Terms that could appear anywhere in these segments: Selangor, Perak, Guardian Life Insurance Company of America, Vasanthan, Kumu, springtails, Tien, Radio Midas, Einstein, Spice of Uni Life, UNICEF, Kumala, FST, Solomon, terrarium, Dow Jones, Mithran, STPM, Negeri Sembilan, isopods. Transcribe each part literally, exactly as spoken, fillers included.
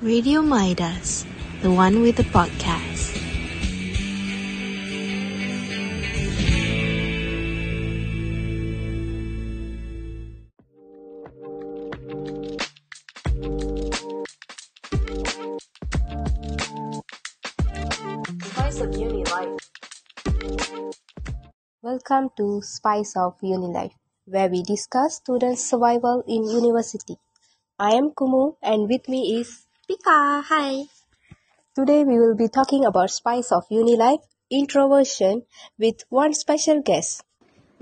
Radio Midas, the one with the podcast. Spice of Uni Life. Welcome to Spice of Uni Life, where we discuss students' survival in university. I am Kumu, and with me is Pika. Hi! Today we will be talking about Spice of Uni Life, introversion, with one special guest.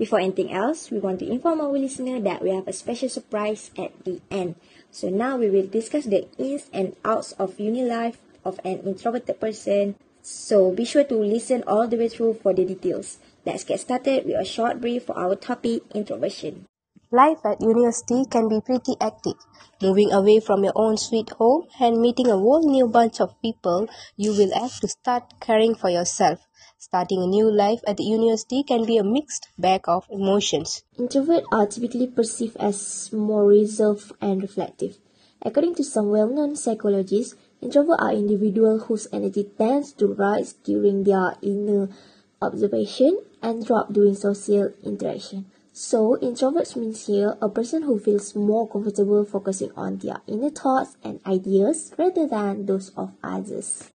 Before anything else, we want to inform our listener that we have a special surprise at the end. So now we will discuss the ins and outs of uni life of an introverted person. So be sure to listen all the way through for the details. Let's get started with a short brief for our topic, introversion. Life at university can be pretty active. Moving away from your own sweet home and meeting a whole new bunch of people, you will have to start caring for yourself. Starting a new life at the university can be a mixed bag of emotions. Introverts are typically perceived as more reserved and reflective. According to some well-known psychologists, introverts are individuals whose energy tends to rise during their inner observation and drop during social interaction. So, introverts means here a person who feels more comfortable focusing on their inner thoughts and ideas rather than those of others.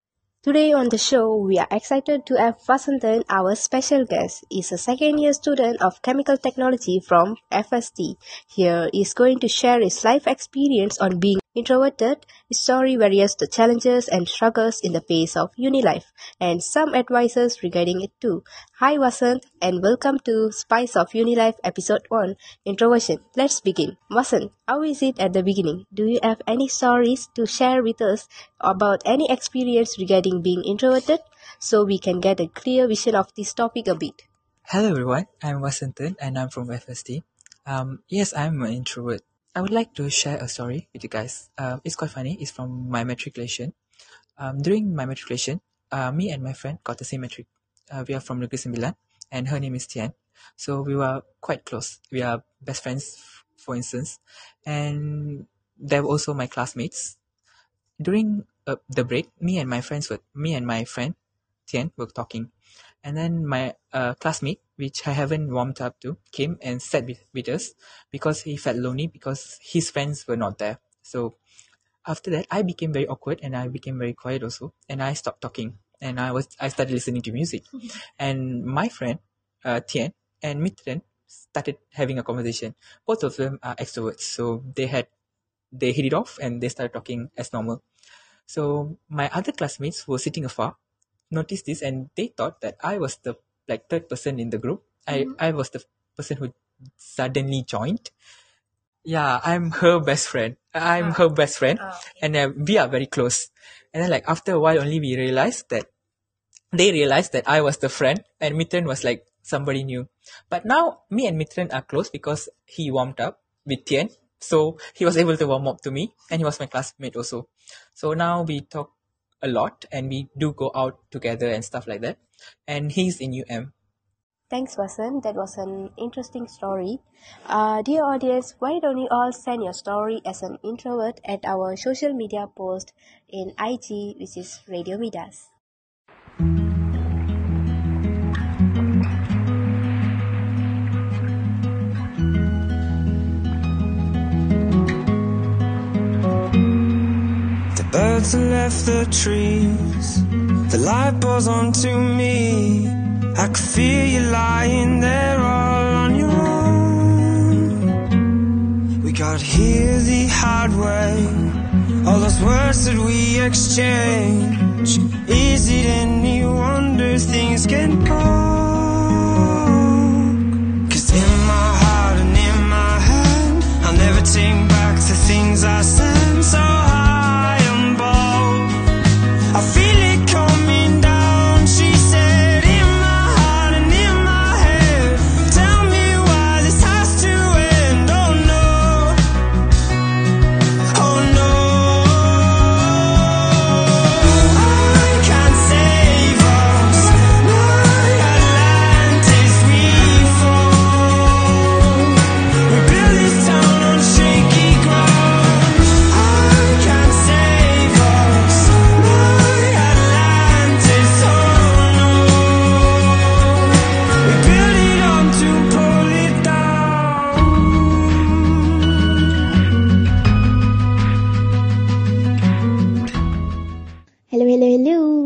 Today on the show, we are excited to have Vasanthan, our special guest. He's a second-year student of chemical technology from F S T. Here, he's going to share his life experience on being introverted, his story various the challenges and struggles in the face of uni life, and some advices regarding it too. Hi Vasant, and welcome to Spice of Uni Life Episode one, Introversion. Let's begin. Vasant, how is it at the beginning? Do you have any stories to share with us about any experience regarding being introverted, so we can get a clear vision of this topic a bit? Hello everyone, I'm Vasanthan and I'm from F S T. Um, yes, I'm an introvert. I would like to share a story with you guys. Um, it's quite funny. It's from my matriculation. Um, during my matriculation, uh, me and my friend got the same matric. Uh, we are from Negeri Sembilan, and her name is Tien. So we were quite close. We are best friends, for instance. And they were also my classmates. During uh, the break, me and my friends were me and my friend Tien were talking, and then my uh, classmate, which I haven't warmed up to, came and sat with, with us because he felt lonely because his friends were not there. So after that, I became very awkward and I became very quiet also, and I stopped talking and I was I started listening to music. And my friend uh, Tien and Mithran started having a conversation. Both of them are extroverts, so they had they hit it off and they started talking as normal. So my other classmates who were sitting afar noticed this and they thought that I was the like third person in the group. I, mm-hmm. I was the person who suddenly joined. Yeah, I'm her best friend. I'm oh. her best friend. Oh, okay. And uh, we are very close. And then like after a while only we realized that, they realized that I was the friend and Mithran was like somebody new. But now me and Mithran are close because he warmed up with Tien. So he was able to warm up to me and he was my classmate also. So now we talk a lot and we do go out together and stuff like that. And he's in U M. Thanks, Vasant. That was an interesting story. Uh, dear audience, why don't you all send your story as an introvert at our social media post in I G, which is Radio Midas. The birds have left the trees. The light pours onto me. I could feel you lying there all on your own. We got here the hard way. All those words that we exchange. Is it any wonder things can go? Cause in my heart and in my head, I'll never take back the things I said. So high and bold, I feel it.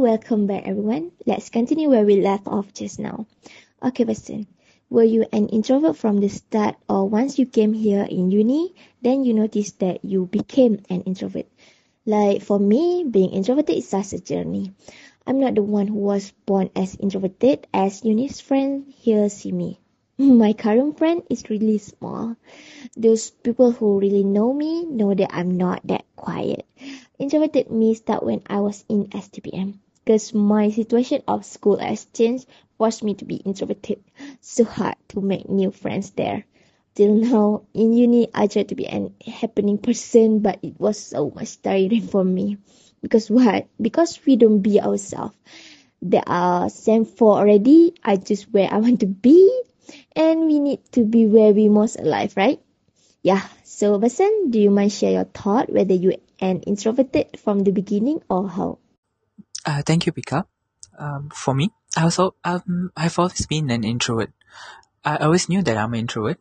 welcome back everyone. Let's continue where we left off just now. Okay, Vasanthan, were you an introvert from the start, or once you came here in uni, then you noticed that you became an introvert? Like for me, being introverted is such a journey. I'm not the one who was born as introverted as Uni's friend here see me. My current friend is really small. Those people who really know me know that I'm not that quiet. Introverted me started when I was in S T P M, because my situation of school exchange forced me to be introverted. So hard to make new friends there. Till now, in uni, I tried to be an happening person, but it was so much tiring for me. Because what? Because we don't be ourselves. There are same four already. I choose where I want to be. And we need to be where we most alive, right? Yeah. So, Vasanthan, do you mind share your thought whether you an introverted from the beginning or how? Uh, thank you, Pika. Um, for me, I also, um, I've always been an introvert. I always knew that I'm an introvert.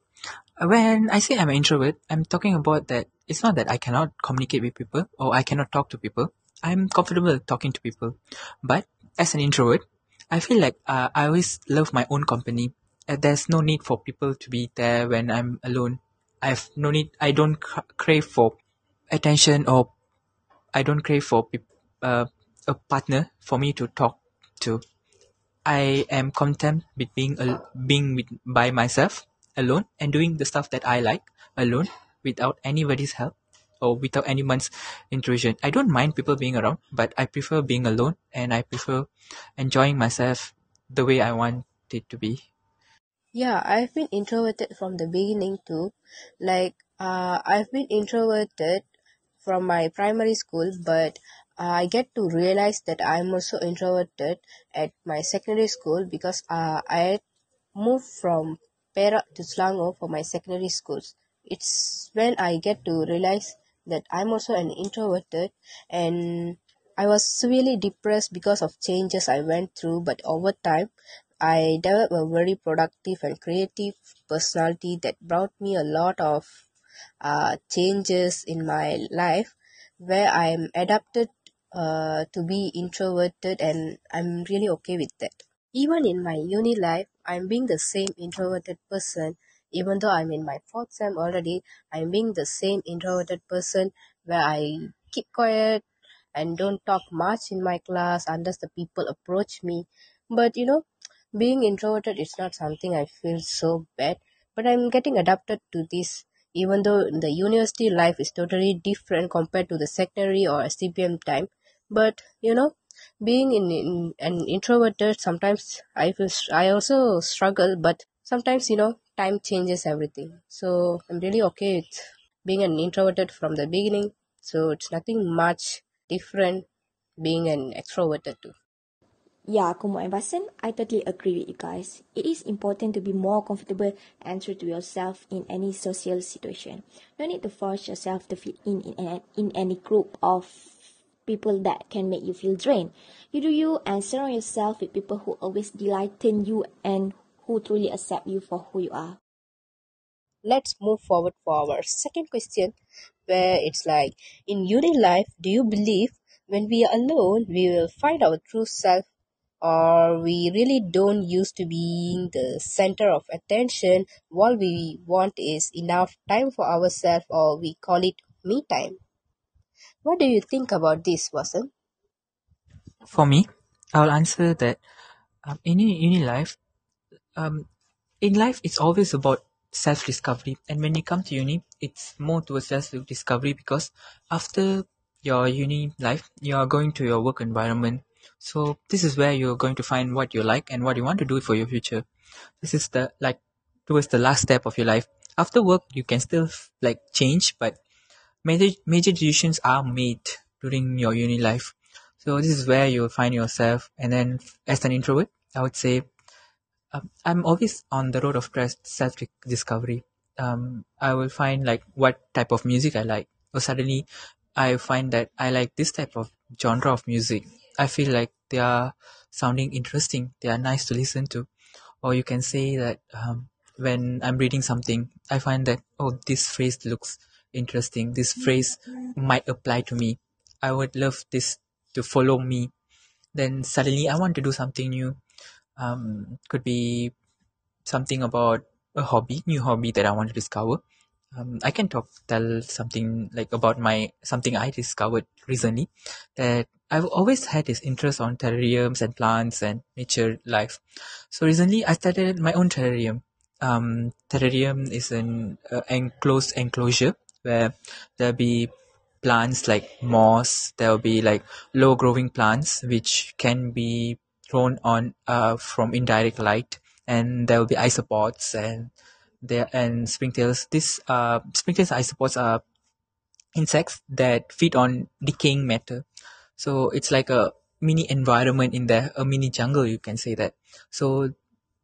When I say I'm an introvert, I'm talking about that it's not that I cannot communicate with people or I cannot talk to people. I'm comfortable talking to people. But as an introvert, I feel like uh, I always love my own company. Uh, there's no need for people to be there when I'm alone. I've no need, I don't cra- crave for attention, or I don't crave for pe- uh, a partner for me to talk to. I am content with being, al- being with, by myself alone and doing the stuff that I like alone, without anybody's help or without anyone's intrusion. I don't mind people being around, but I prefer being alone, and I prefer enjoying myself the way I want it to be. Yeah, I've been introverted from the beginning too. Like, uh, I've been introverted from my primary school, but uh, I get to realize that I'm also introverted at my secondary school, because uh, I moved from Perak to Selangor for my secondary schools. It's when I get to realize that I'm also an introverted, and I was severely depressed because of changes I went through, but over time, I developed a very productive and creative personality that brought me a lot of uh, changes in my life, where I'm adapted uh, to be introverted, and I'm really okay with that. Even in my uni life, I'm being the same introverted person. Even though I'm in my fourth sem already, I'm being the same introverted person where I keep quiet and don't talk much in my class unless the people approach me. But you know, being introverted is not something I feel so bad. But I'm getting adapted to this, even though the university life is totally different compared to the secondary or S T P M time. But you know, being in, in an introverted, sometimes I feel I also struggle. But sometimes you know, time changes everything. So I'm really okay with being an introverted from the beginning. So it's nothing much different being an extroverted too. Yeah, Kumu and Vasanthan, I totally agree with you guys. It is important to be more comfortable and true to yourself in any social situation. No need to force yourself to fit in in, in any group of people that can make you feel drained. You do you and surround yourself with people who always delighten you and who truly accept you for who you are. Let's move forward for our second question, where it's like, in uni life, do you believe when we are alone, we will find our true self, or we really don't used to being the center of attention? All we want is enough time for ourselves, or we call it me time. What do you think about this, Vasanthan? For me, I'll answer that um, in uni life, Um, in life, it's always about self-discovery, and when you come to uni, it's more towards self-discovery, because after your uni life, you are going to your work environment. So this is where you're going to find what you like and what you want to do for your future. This is the like towards the last step of your life. After work, you can still like change, but major major decisions are made during your uni life. So this is where you'll find yourself. And then as an introvert, I would say, Um, I'm always on the road of self-discovery. Um, I will find like what type of music I like, or suddenly I find that I like this type of genre of music. I feel like they are sounding interesting, they are nice to listen to. Or you can say that um, when I'm reading something, I find that, oh, this phrase looks interesting, this phrase might apply to me. I would love this to follow me. Then suddenly I want to do something new. Um, could be something about a hobby, new hobby that I want to discover. Um, I can talk, tell something like about my, something I discovered recently, that I've always had this interest on terrariums and plants and nature life. So recently I started my own terrarium. Um, terrarium is an uh, enclosed enclosure where there'll be plants like moss, there'll be like low growing plants which can be thrown on uh, from indirect light, and there will be isopods and there and springtails. This uh springtails isopods are insects that feed on decaying matter. So it's like a mini environment in there, a mini jungle, you can say that. So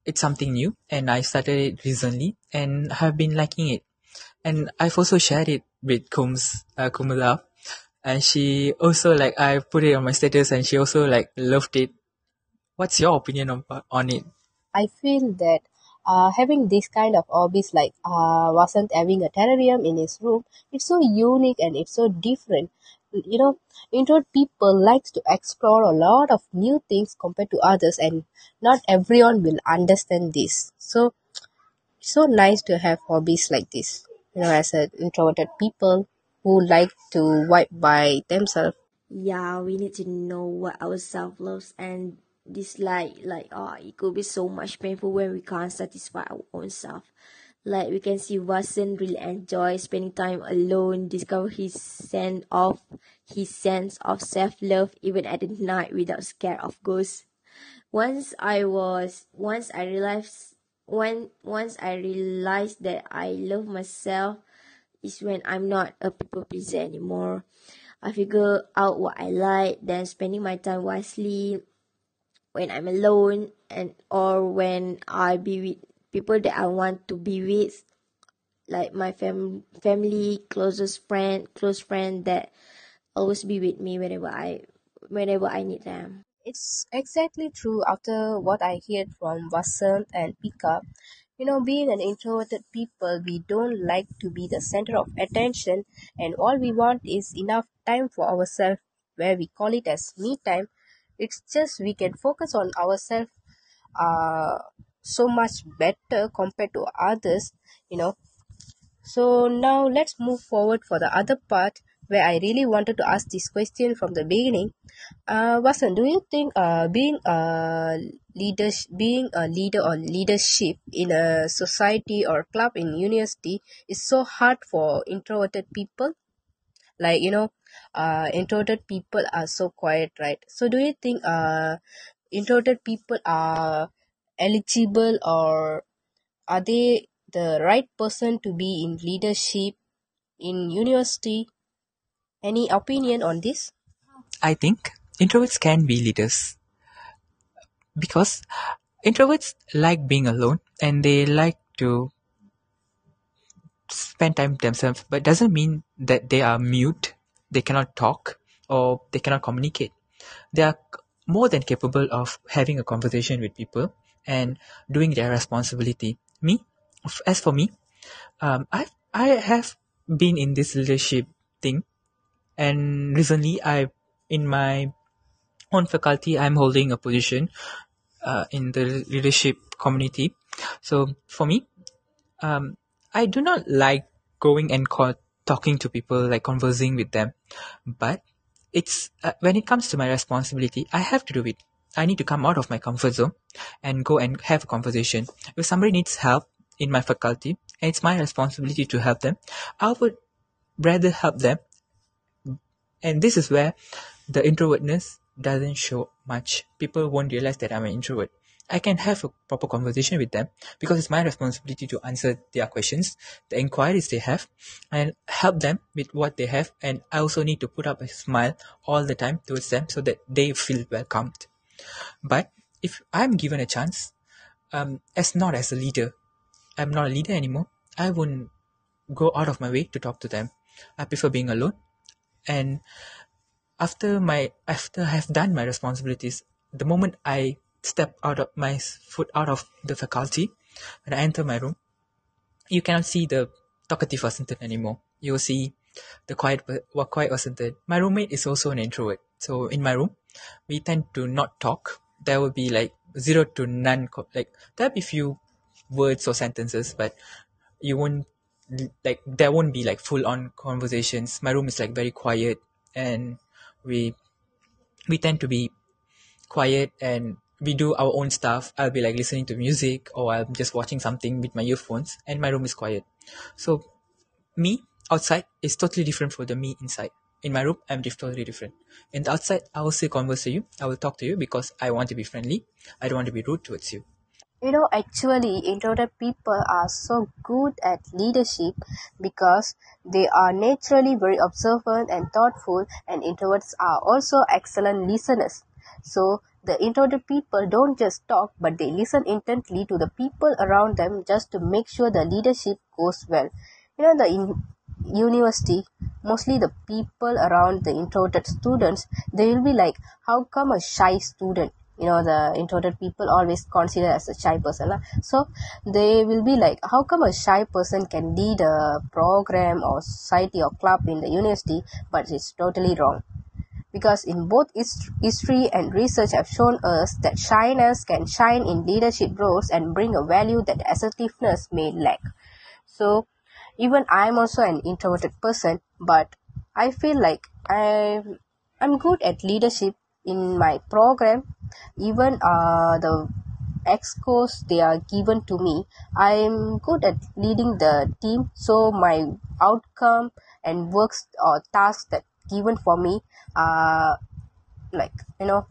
it's something new, and I started it recently and have been liking it. And I've also shared it with Kums, uh, Kumala, and she also like, I put it on my status and she also like loved it. What's your opinion on, on it? I feel that Uh, having this kind of hobbies like uh, Vasant having a terrarium in his room, it's so unique and it's so different. You know, introvert people likes to explore a lot of new things compared to others, and not everyone will understand this. So, it's so nice to have hobbies like this, you know, as an introverted people who like to vibe by themselves. Yeah, we need to know what ourselves loves and this like like oh, it could be so much painful when we can't satisfy our own self. Like we can see Vasant really enjoys spending time alone, discover his sense of his sense of self-love even at night without scare of ghosts. Once I was once I realized when once I realized that I love myself is when I'm not a people pleaser anymore. I figure out what I like, then spending my time wisely when I'm alone and or when I be with people that I want to be with, like my fam- family, closest friend, close friend that always be with me whenever I whenever I need them. It's exactly true after what I heard from Vasant and Pika. You know, being an introverted people, we don't like to be the center of attention, and all we want is enough time for ourselves, where we call it as me time. It's just we can focus on ourselves uh, so much better compared to others, you know. So now let's move forward for the other part where I really wanted to ask this question from the beginning. Uh, Vasant, do you think uh, being a leader, being a leader or leadership in a society or club in university is so hard for introverted people? Like, you know, uh, introverted people are so quiet, right? So do you think uh, introverted people are eligible, or are they the right person to be in leadership in university? Any opinion on this? I think introverts can be leaders because introverts like being alone and they like to spend time themselves, but doesn't mean that they are mute, they cannot talk, or they cannot communicate. They are more than capable of having a conversation with people and doing their responsibility. Me, as for me, um, I I have been in this leadership thing, and recently I, in my own faculty, I'm holding a position uh, in the leadership community. So for me, um. I do not like going and co- talking to people, like conversing with them. But it's uh, when it comes to my responsibility, I have to do it. I need to come out of my comfort zone and go and have a conversation. If somebody needs help in my faculty, and it's my responsibility to help them, I would rather help them. And this is where the introvertness doesn't show much. People won't realize that I'm an introvert. I can have a proper conversation with them because it's my responsibility to answer their questions, the inquiries they have, and help them with what they have. And I also need to put up a smile all the time towards them so that they feel welcomed. But if I'm given a chance, um, as not as a leader, I'm not a leader anymore, I wouldn't go out of my way to talk to them. I prefer being alone. And after my after I have done my responsibilities, the moment I step out of my foot out of the faculty, when I enter my room, you cannot see the talkative Vasanthan anymore. You will see the quiet, well, quiet Vasanthan. My roommate is also an introvert. So in my room, we tend to not talk. There will be like zero to none, like there'll be few words or sentences, but you won't, like there won't be like full on conversations. My room is like very quiet, and we we tend to be quiet and we do our own stuff. I'll be like listening to music, or I'm just watching something with my earphones, and my room is quiet. So me outside is totally different from the me inside. In my room, I'm totally different. In the outside, I will still converse to you. I will talk to you because I want to be friendly. I don't want to be rude towards you. You know, actually, introverted people are so good at leadership because they are naturally very observant and thoughtful, and introverts are also excellent listeners. So, the introverted people don't just talk, but they listen intently to the people around them just to make sure the leadership goes well. You know, the in- university, mostly the people around the introverted students, they will be like, how come a shy student? You know, the introverted people always consider as a shy person. Lah. So, they will be like, how come a shy person can lead a program or society or club in the university? But it's totally wrong. Because in both history and research have shown us that shyness can shine in leadership roles and bring a value that assertiveness may lack. So, even I'm also an introverted person, but I feel like I'm, I'm good at leadership in my program. Even uh, the excos they are given to me, I'm good at leading the team, so my outcome and works or tasks that given for me are uh, like you know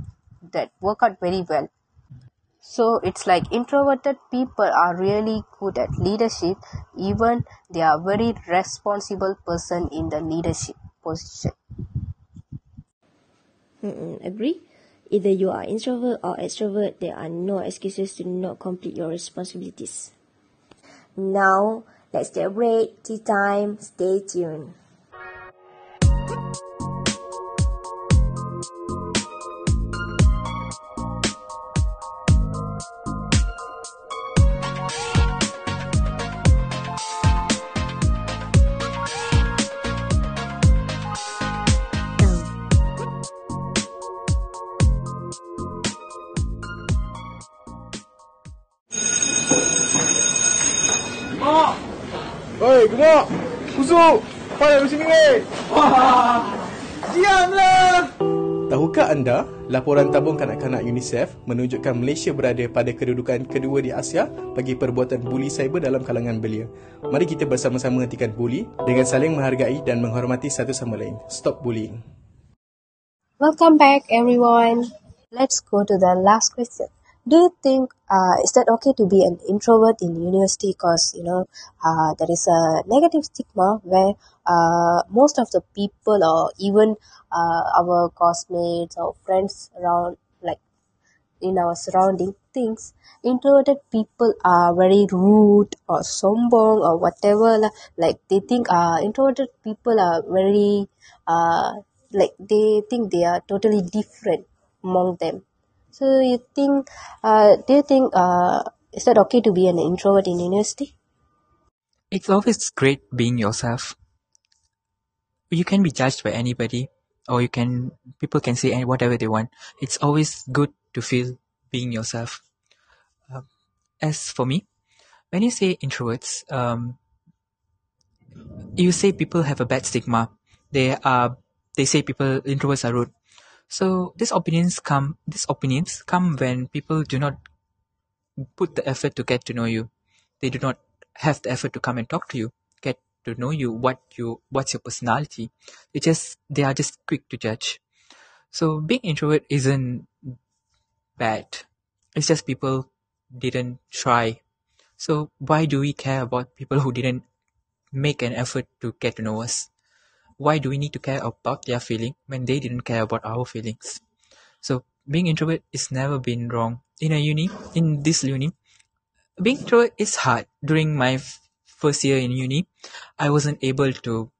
that work out very well. So it's like introverted people are really good at leadership, even they are very responsible person in the leadership position. Mm-mm, agree. Either you are introvert or extrovert, there are no excuses to not complete your responsibilities. Now, let's take a break. Tea time. Stay tuned. Oi, gemuk! Kusuk! Payah macam ni, weh! Wah! Diamlah! Tahukah anda, laporan tabung kanak-kanak UNICEF menunjukkan Malaysia berada pada kedudukan kedua di Asia bagi perbuatan buli cyber dalam kalangan belia. Mari kita bersama-sama hentikan buli dengan saling menghargai dan menghormati satu sama lain. Stop bullying. Welcome back, everyone. Let's go to the last question. Do you think, uh, is that okay to be an introvert in university? Because, you know, uh, there is a negative stigma where uh, most of the people or even uh, our classmates or friends around, like in our surrounding, thinks introverted people are very rude or sombong or whatever. Like they think uh, introverted people are very, uh, like they think they are totally different among them. So you think, uh, do you think, uh, is that okay to be an introvert in university? It's always great being yourself. You can be judged by anybody, or you can, people can say any, whatever they want. It's always good to feel being yourself. Uh, as for me, when you say introverts, um, you say people have a bad stigma. They are, they say people, introverts are rude. So these opinions come. These opinions come when people do not put the effort to get to know you. They do not have the effort to come and talk to you, get to know you. What you, what's your personality? They just they are just quick to judge. So being introvert isn't bad. It's just people didn't try. So why do we care about people who didn't make an effort to get to know us? Why do we need to care about their feeling when they didn't care about our feelings? So being introvert is never been wrong. In a uni, in this uni, being introvert is hard. During my f- first year in uni, I wasn't able to,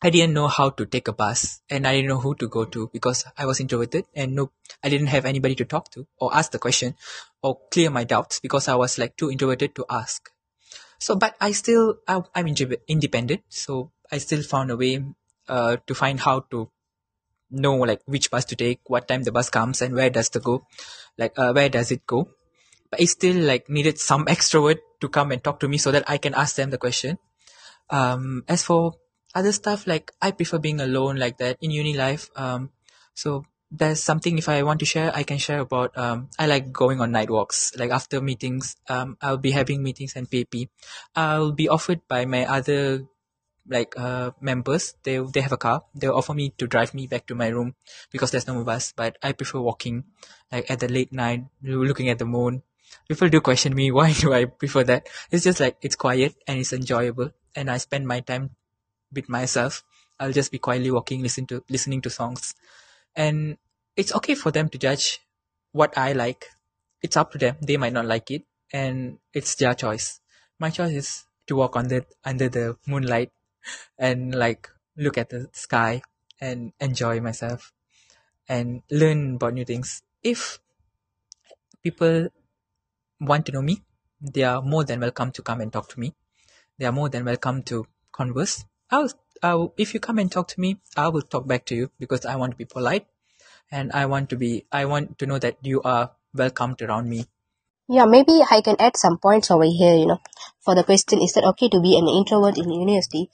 I didn't know how to take a bus, and I didn't know who to go to because I was introverted, and no, I didn't have anybody to talk to or ask the question or clear my doubts because I was like too introverted to ask. So, but I still, I, I'm independent. So I still found a way uh, to find how to know like which bus to take, what time the bus comes, and where does the go, like uh, where does it go. But I still like needed some extrovert to come and talk to me so that I can ask them the question. Um, as for other stuff, like I prefer being alone like that in uni life. Um, so there's something if I want to share, I can share about. Um, I like going on night walks. Like after meetings, um, I'll be having meetings and P A P. I'll be offered by my other like uh members. They they have a car. They'll offer me to drive me back to my room because there's no bus. But I prefer walking. Like at the late night, looking at the moon. People do question me why do I prefer that. It's just like it's quiet and it's enjoyable. And I spend my time with myself. I'll just be quietly walking, listen to listening to songs, and it's okay for them to judge what I like. It's up to them. They might not like it, and it's their choice. My choice is to walk on the under the moonlight and like look at the sky and enjoy myself and learn about new things. If people want to know me, they are more than welcome to come and talk to me. They are more than welcome to converse. I'll, I'll, if you come and talk to me, I will talk back to you because I want to be polite and I want to be, I want to know that you are welcomed around me. Yeah, maybe I can add some points over here, you know, for the question, is that okay to be an introvert in university?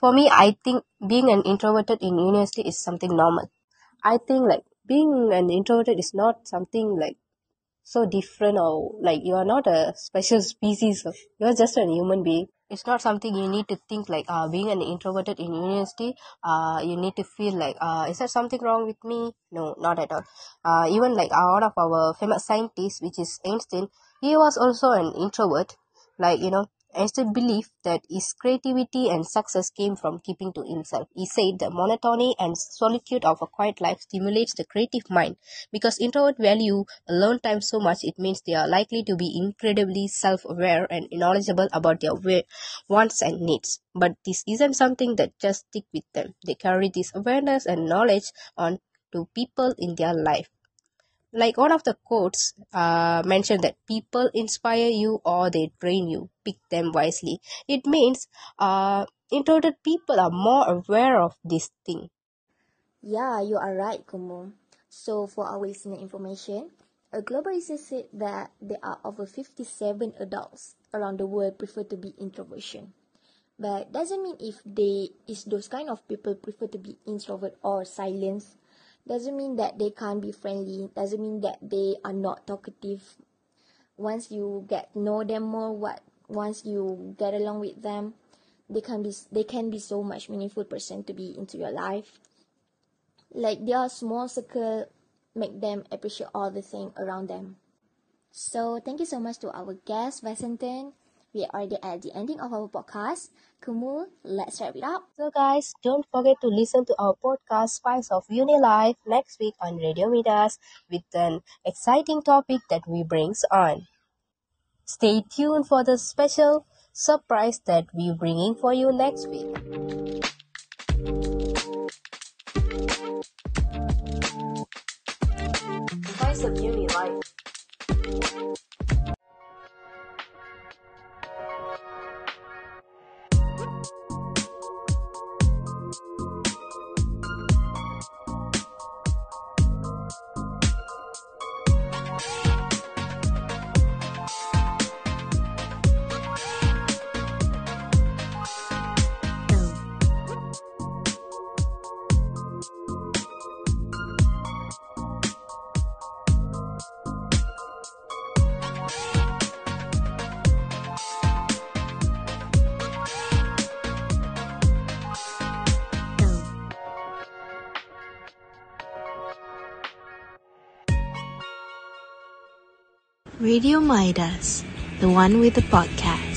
For me, I think being an introverted in university is something normal. I think like being an introverted is not something like so different or like you are not a special species of, you are just a human being. It's not something you need to think like uh, being an introverted in university, uh, you need to feel like, uh, is there something wrong with me? No, not at all. Uh, even like one of our famous scientists, which is Einstein, he was also an introvert. Like, you know, Einstein believed that his creativity and success came from keeping to himself. He said the monotony and solitude of a quiet life stimulates the creative mind. Because introverts value alone time so much, it means they are likely to be incredibly self-aware and knowledgeable about their wants and needs. But this isn't something that just stick with them. They carry this awareness and knowledge on to people in their life. Like one of the quotes uh, mentioned that people inspire you or they drain you. Pick them wisely. It means uh, introverted people are more aware of this thing. Yeah, you are right, Kumo. So for our listener information, a global research said that there are over fifty-seven adults around the world prefer to be introversion. But doesn't mean if they is those kind of people prefer to be introvert or silence. Doesn't mean that they can't be friendly. Doesn't mean that they are not talkative. Once you get know them more, what once you get along with them, they can be they can be so much meaningful person to be into your life. Like their small circle make them appreciate all the things around them. So thank you so much to our guest Vasanthan. We are already at the ending of our podcast. Kumul, let's wrap it up. So guys, don't forget to listen to our podcast Spice of Uni Life next week on Radio Midas with an exciting topic that we brings on. Stay tuned for the special surprise that we're bringing for you next week. Spice of Uni Life. Radio Midas, the one with the podcast.